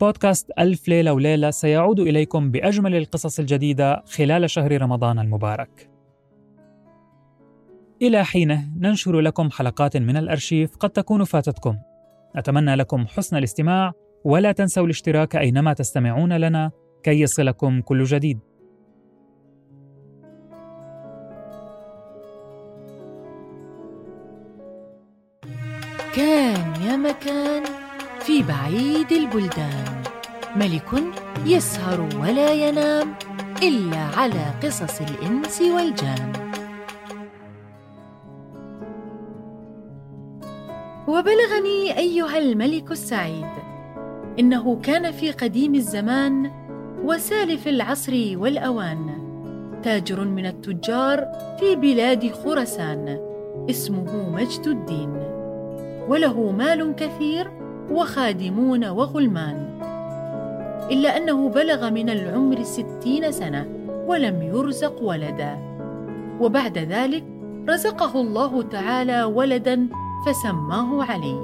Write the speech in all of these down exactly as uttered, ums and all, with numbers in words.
بودكاست ألف ليلة وليلة سيعود إليكم بأجمل القصص الجديدة خلال شهر رمضان المبارك. إلى حينه ننشر لكم حلقات من الأرشيف قد تكون فاتتكم. أتمنى لكم حسن الاستماع، ولا تنسوا الاشتراك أينما تستمعون لنا كي يصلكم كل جديد. كان يا مكان في بعيد البلدان ملك يسهر ولا ينام إلا على قصص الإنس والجان. وبلغني أيها الملك السعيد إنه كان في قديم الزمان وسالف العصر والأوان تاجر من التجار في بلاد خراسان اسمه مجد الدين، وله مال كثير وخادمون وغلمان، إلا أنه بلغ من العمر ستين سنة ولم يرزق ولدا. وبعد ذلك رزقه الله تعالى ولدا فسماه علي،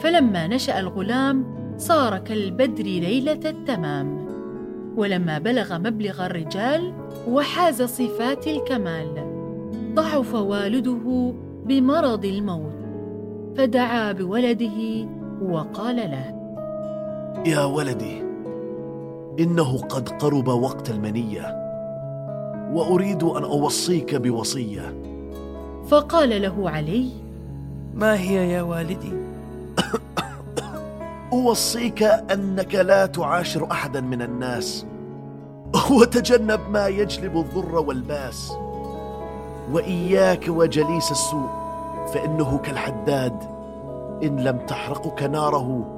فلما نشأ الغلام صار كالبدر ليلة التمام. ولما بلغ مبلغ الرجال وحاز صفات الكمال ضعف والده بمرض الموت، فدعا بولده وقال له: يا ولدي، إنه قد قرب وقت المنية وأريد أن أوصيك بوصية. فقال له علي: ما هي يا والدي؟ أوصيك أنك لا تعاشر أحدا من الناس، وتجنب ما يجلب الضر والباس، وإياك وجليس السوء، فإنه كالحداد، إن لم تحرقك ناره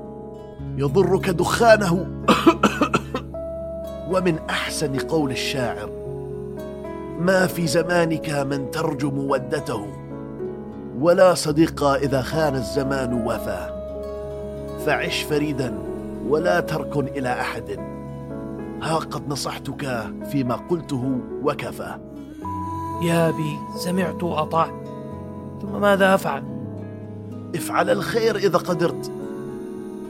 يضرك دخانه. ومن أحسن قول الشاعر: ما في زمانك من ترجو مودته، ولا صديق إذا خان الزمان وفى. فعش فريدا ولا تركن إلى أحد، ها قد نصحتك فيما قلته وكفى. يا أبي، سمعت وأطعت، ثم ماذا أفعل؟ افعل الخير إذا قدرت،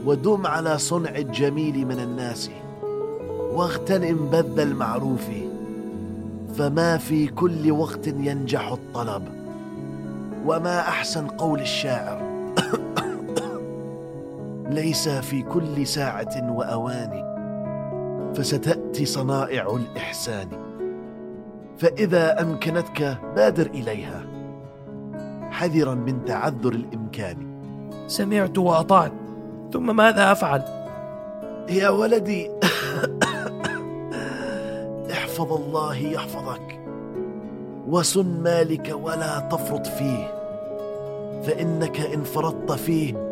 ودم على صنع الجميل من الناس، واغتنم بذل المعروف، فما في كل وقت ينجح الطلب. وما أحسن قول الشاعر: ليس في كل ساعة وأوان، فستأتي صنائع الإحسان، فإذا أمكنتك بادر إليها، حذراً من تعذر الإمكان. سمعت وأطعت، ثم ماذا أفعل؟ يا ولدي، احفظ الله يحفظك، وسن مالك ولا تفرط فيه، فإنك إن فرطت فيه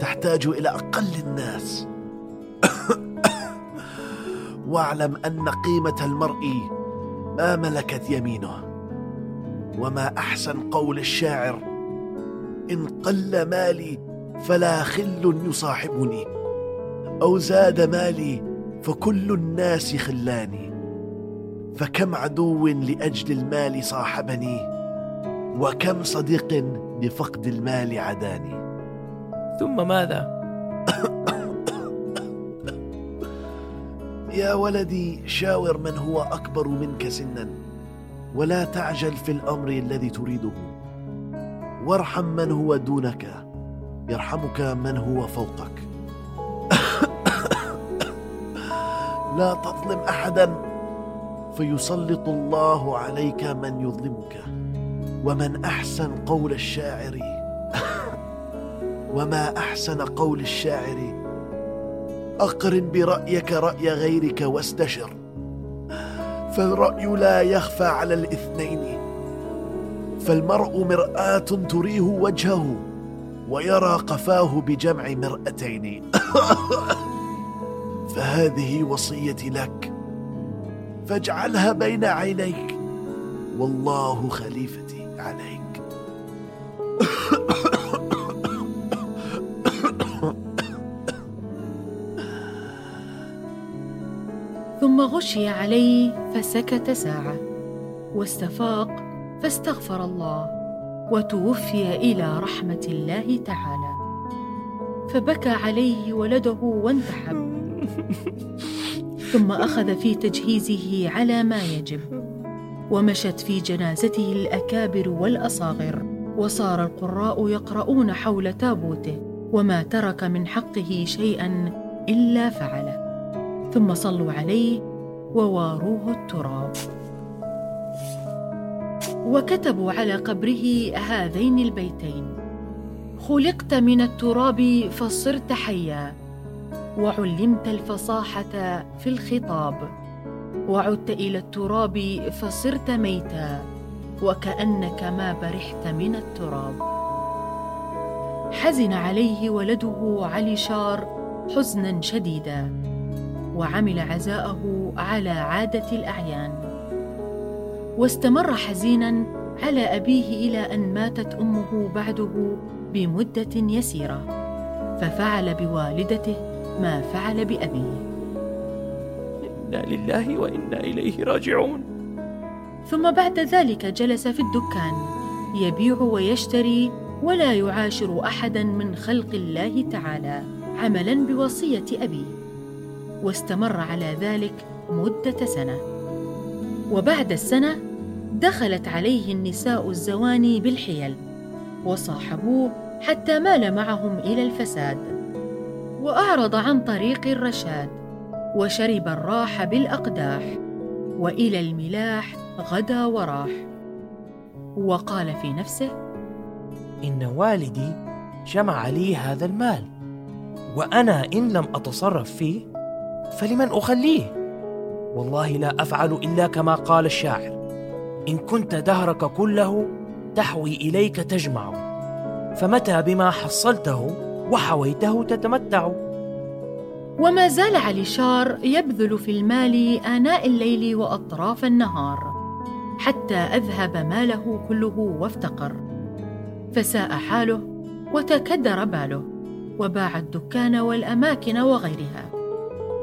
تحتاج إلى أقل الناس. واعلم أن قيمة المرء ما ملكت يمينه. وما أحسن قول الشاعر: إن قل مالي فلا خل يصاحبني، أو زاد مالي فكل الناس خلاني. فكم عدو لأجل المال صاحبني، وكم صديق لفقد المال عداني. ثم ماذا؟ يا ولدي، شاور من هو أكبر منك سناً، ولا تعجل في الأمر الذي تريده، وارحم من هو دونك يرحمك من هو فوقك. لا تظلم أحدا فيسلط الله عليك من يظلمك. ومن أحسن قول الشاعر وما أحسن قول الشاعر أقرن برأيك رأي غيرك واستشر، فالرأي لا يخفى على الاثنين، فالمرء مرآة تريه وجهه، ويرى قفاه بجمع مرأتين. فهذه وصيتي لك، فاجعلها بين عينيك، والله خليفتي عليك. ثم غشي علي فسكت ساعة، واستفاق فاستغفر الله، وتوفي إلى رحمة الله تعالى. فبكى عليه ولده وانتحب، ثم أخذ في تجهيزه على ما يجب، ومشت في جنازته الأكابر والأصاغر، وصار القراء يقرؤون حول تابوته، وما ترك من حقه شيئاً إلا فعله، ثم صلوا عليه وواروه التراب، وكتبوا على قبره هذين البيتين: خلقت من التراب فصرت حيا، وعلمت الفصاحة في الخطاب، وعدت إلى التراب فصرت ميتا، وكأنك ما برحت من التراب. حزن عليه ولده علي شار حزناً شديداً، وعمل عزاءه على عادة الأعيان، واستمر حزيناً على أبيه إلى أن ماتت أمه بعده بمدة يسيرة، ففعل بوالدته ما فعل بأبيه. إنا لله وإنا إليه راجعون. ثم بعد ذلك جلس في الدكان يبيع ويشتري، ولا يعاشر أحداً من خلق الله تعالى، عملاً بوصية أبيه، واستمر على ذلك مدة سنة. وبعد السنة دخلت عليه النساء الزواني بالحيل، وصاحبوه حتى مال معهم إلى الفساد، وأعرض عن طريق الرشاد، وشرب الراح بالأقداح، وإلى الملاح غدا وراح، وقال في نفسه: إن والدي جمع لي هذا المال، وأنا إن لم أتصرف فيه فلمن أخليه؟ والله لا أفعل إلا كما قال الشاعر: إن كنت دهرك كله تحوي إليك تجمع، فمتى بما حصلته وحويته تتمتع. وما زال علي شار يبذل في المال آناء الليل وأطراف النهار، حتى أذهب ماله كله وافتقر، فساء حاله وتكدر باله، وباع الدكان والأماكن وغيرها،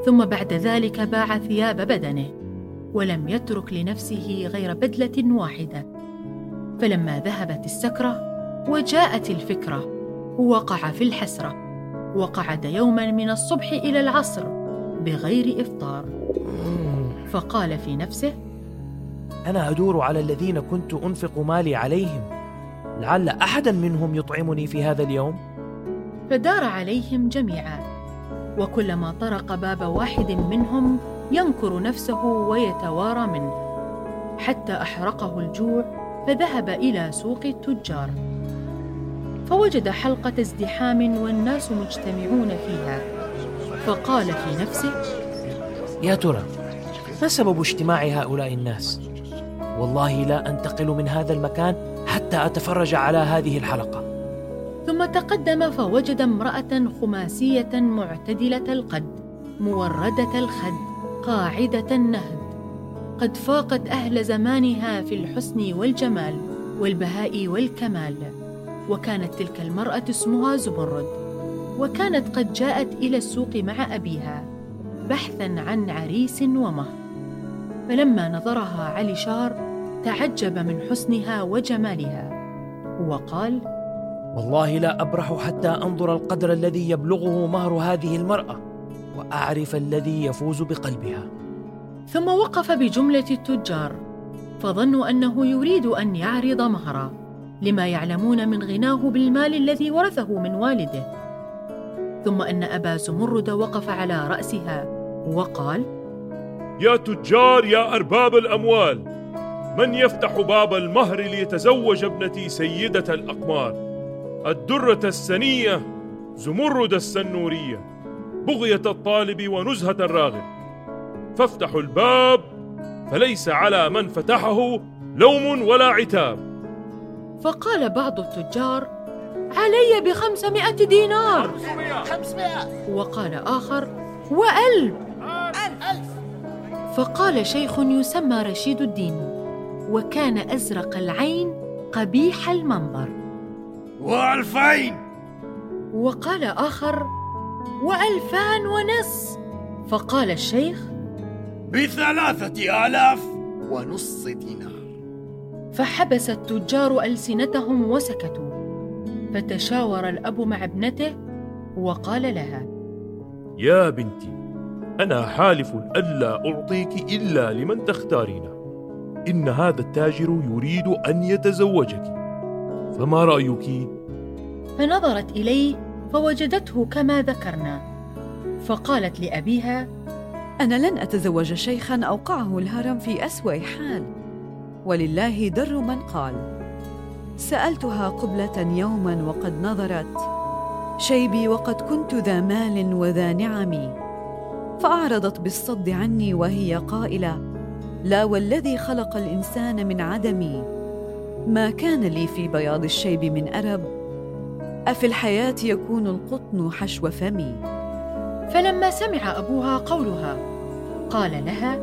ثم بعد ذلك باع ثياب بدنه، ولم يترك لنفسه غير بدلة واحدة. فلما ذهبت السكرة وجاءت الفكرة، وقع في الحسرة، وقعد يوما من الصبح إلى العصر بغير إفطار، فقال في نفسه: أنا أدور على الذين كنت أنفق مالي عليهم، لعل أحدا منهم يطعمني في هذا اليوم. فدار عليهم جميعا، وكلما طرق باب واحد منهم ينكر نفسه ويتوارى منه، حتى أحرقه الجوع، فذهب إلى سوق التجار، فوجد حلقة ازدحام والناس مجتمعون فيها، فقال في نفسه: يا ترى ما سبب اجتماع هؤلاء الناس؟ والله لا أنتقل من هذا المكان حتى أتفرج على هذه الحلقة. ثم تقدم فوجد امرأة خماسية معتدلة القد موردة الخد قاعدة النهد، قد فاقت أهل زمانها في الحسن والجمال والبهاء والكمال، وكانت تلك المرأة اسمها زبرد، وكانت قد جاءت إلى السوق مع أبيها بحثاً عن عريس ومهر. فلما نظرها علي شار تعجب من حسنها وجمالها، وقال: والله لا أبرح حتى أنظر القدر الذي يبلغه مهر هذه المرأة، وأعرف الذي يفوز بقلبها. ثم وقف بجملة التجار، فظنوا أنه يريد أن يعرض مهرا، لما يعلمون من غناه بالمال الذي ورثه من والده. ثم أن أبا زمرد وقف على رأسها وقال: يا تجار، يا أرباب الأموال، من يفتح باب المهر ليتزوج ابنتي سيدة الأقمار، الدرة السنية زمرد السنورية، بغية الطالب ونزهة الراغب، فافتحوا الباب، فليس على من فتحه لوم ولا عتاب. فقال بعض التجار: علي بخمسمائة دينار. وقال آخر: وألف. فقال شيخ يسمى رشيد الدين، وكان أزرق العين قبيح المنظر: وألفين. وقال آخر: وألفان ونصف. فقال الشيخ: بثلاثة آلاف ونصف دينار. فحبس التجار ألسنتهم وسكتوا، فتشاور الأب مع ابنته وقال لها: يا بنتي، أنا حالف ألا أعطيك إلا لمن تختارينه. إن هذا التاجر يريد أن يتزوجك، فما رأيك؟ فنظرت إليه فوجدته كما ذكرنا، فقالت لأبيها: أنا لن أتزوج شيخاً أوقعه الهرم في أسوأ حال، ولله در من قال. سألتها قبلة يوماً وقد نظرت شيبي وقد كنت ذا مال وذا نعمي، فأعرضت بالصد عني وهي قائلة: لا والذي خلق الإنسان من عدم، ما كان لي في بياض الشيب من أرب، أفي الحياة يكون القطن حشو فمي. فلما سمع أبوها قولها قال لها: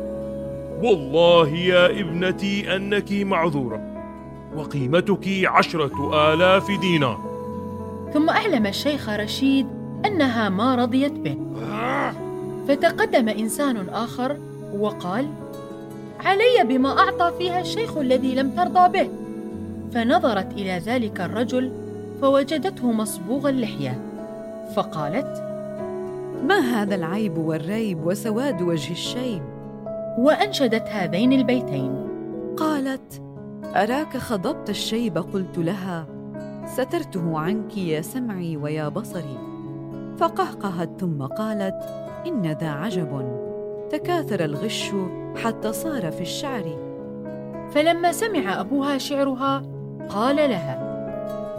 والله يا ابنتي أنك معذورة، وقيمتك عشرة آلاف دينار. ثم أعلم الشيخ رشيد أنها ما رضيت به، فتقدم إنسان آخر وقال: علي بما أعطى فيها الشيخ الذي لم ترضى به. فنظرت إلى ذلك الرجل فوجدته مصبوغ اللحية، فقالت: ما هذا العيب والريب وسواد وجه الشيب؟ وأنشدت هذين البيتين، قالت: أراك خضبت الشيب، قلت لها: سترته عنك يا سمعي ويا بصري. فقهقهت ثم قالت: إن ذا عجب، تكاثر الغش حتى صار في الشعر. فلما سمع أبوها شعرها قال لها: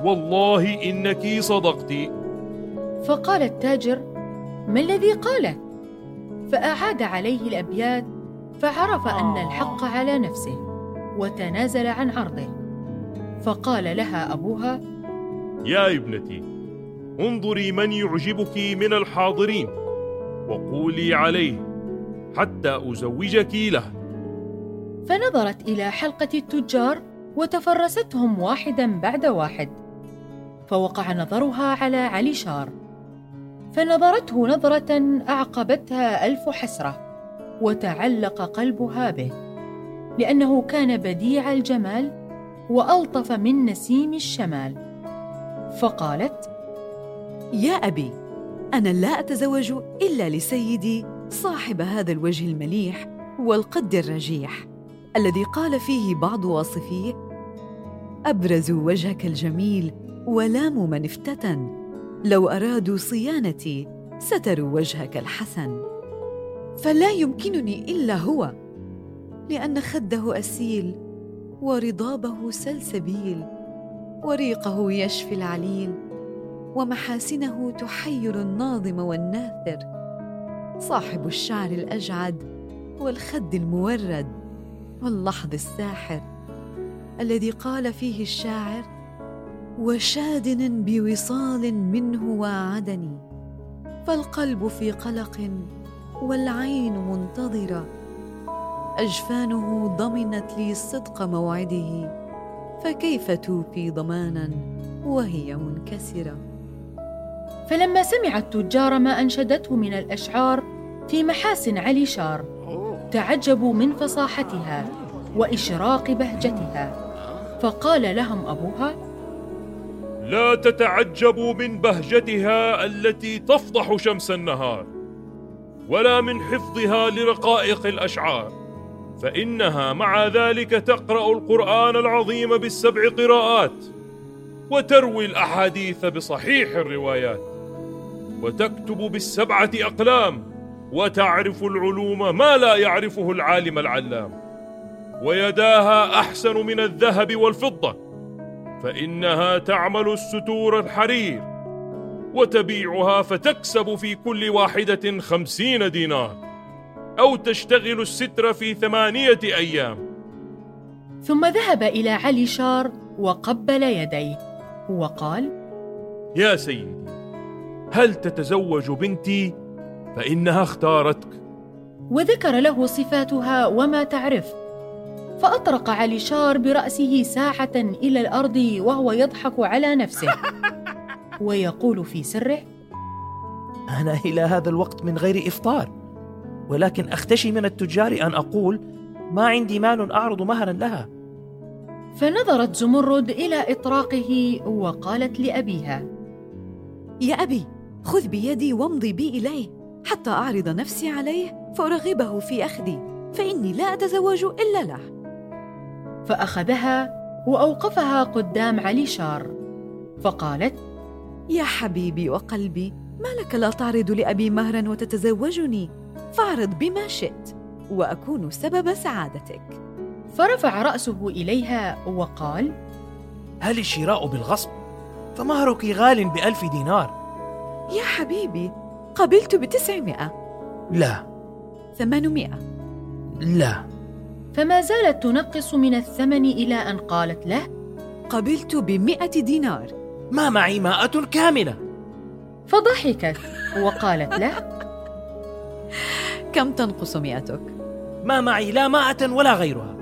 والله إنك صدقت. فقال التاجر: ما الذي قاله؟ فأعاد عليه الأبيات، فعرف أن الحق على نفسه وتنازل عن عرضه. فقال لها أبوها: يا ابنتي، انظري من يعجبك من الحاضرين وقولي عليه حتى أزوجك له. فنظرت إلى حلقة التجار وتفرستهم واحداً بعد واحد، فوقع نظرها على علي شار، فنظرته نظرة أعقبتها ألف حسرة، وتعلق قلبها به، لأنه كان بديع الجمال وألطف من نسيم الشمال. فقالت: يا أبي، أنا لا أتزوج إلا لسيدي صاحب هذا الوجه المليح والقد الرجيح، الذي قال فيه بعض واصفيه: أبرز وجهك الجميل ولام من افتتن، لو أرادوا صيانتي ستروا وجهك الحسن. فلا يمكنني إلا هو، لأن خده أسيل ورضابه سلسبيل، وريقه يشفي العليل، ومحاسنه تحير الناظم والناثر، صاحب الشعر الأجعد والخد المورد واللحظ الساحر، الذي قال فيه الشاعر: وشادن بوصال منه وعدني، فالقلب في قلق والعين منتظرة، أجفانه ضمنت لي صدق موعده، فكيف توفي ضمانا وهي منكسرة. فلما سمع التجار ما أنشدته من الأشعار في محاسن علي شار تعجبوا من فصاحتها وإشراق بهجتها. فقال لهم أبوها: لا تتعجبوا من بهجتها التي تفضح شمس النهار، ولا من حفظها لرقائق الأشعار، فإنها مع ذلك تقرأ القرآن العظيم بالسبع قراءات، وتروي الأحاديث بصحيح الروايات، وتكتب بالسبعة أقلام، وتعرف العلوم ما لا يعرفه العالم العلام، ويداها أحسن من الذهب والفضة، فإنها تعمل الستور الحرير، وتبيعها فتكسب في كل واحدة خمسين دينار، أو تشتغل الستر في ثمانية أيام. ثم ذهب إلى علي شار وقبل يديه وقال: يا سيدي، هل تتزوج بنتي؟ فإنها اختارتك. وذكر له صفاتها وما تعرف. فأطرق علي شار برأسه ساعة إلى الأرض وهو يضحك على نفسه ويقول في سره: أنا إلى هذا الوقت من غير إفطار، ولكن أختشي من التجار أن أقول ما عندي مال أعرض مهرا لها. فنظرت زمرد إلى إطراقه وقالت لأبيها: يا أبي، خذ بيدي وامضي بي إليه حتى أعرض نفسي عليه فأرغبه في أخذي، فإني لا أتزوج إلا له. فأخذها وأوقفها قدام علي شار، فقالت: يا حبيبي وقلبي، ما لك لا تعرض لأبي مهراً وتتزوجني؟ فاعرض بما شئت وأكون سبب سعادتك. فرفع رأسه إليها وقال: هل الشراء بالغصب؟ فمهرك غال بألف دينار. يا حبيبي، قبلت بتسعمائة. لا. ثمانمائة. لا. فما زالت تنقص من الثمن إلى أن قالت له: قبلت بمائة دينار. ما معي مائة كاملة. فضحكت وقالت له: كم تنقص مائتك؟ ما معي لا مائة ولا غيرها،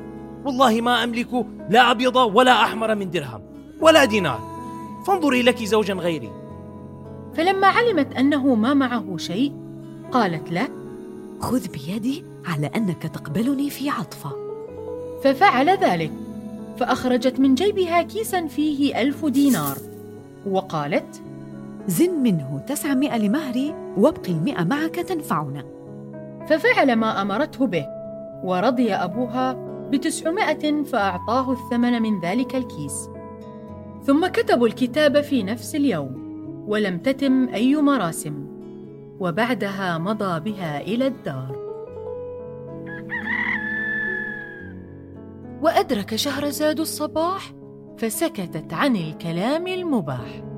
والله ما أملك لا أبيض ولا أحمر من درهم ولا دينار، فانظري لك زوجا غيري. فلما علمت أنه ما معه شيء قالت له: خذ بيدي على أنك تقبلني في عطفة. ففعل ذلك، فأخرجت من جيبها كيسا فيه ألف دينار وقالت: زن منه تسعمائة لمهري، وابقي المئة معك تنفعنا. ففعل ما أمرته به، ورضي أبوها بتسعمائة فأعطاه الثمن من ذلك الكيس. ثم كتبوا الكتاب في نفس اليوم، ولم تتم أي مراسم، وبعدها مضى بها إلى الدار. وأدرك شهرزاد الصباح، فسكتت عن الكلام المباح.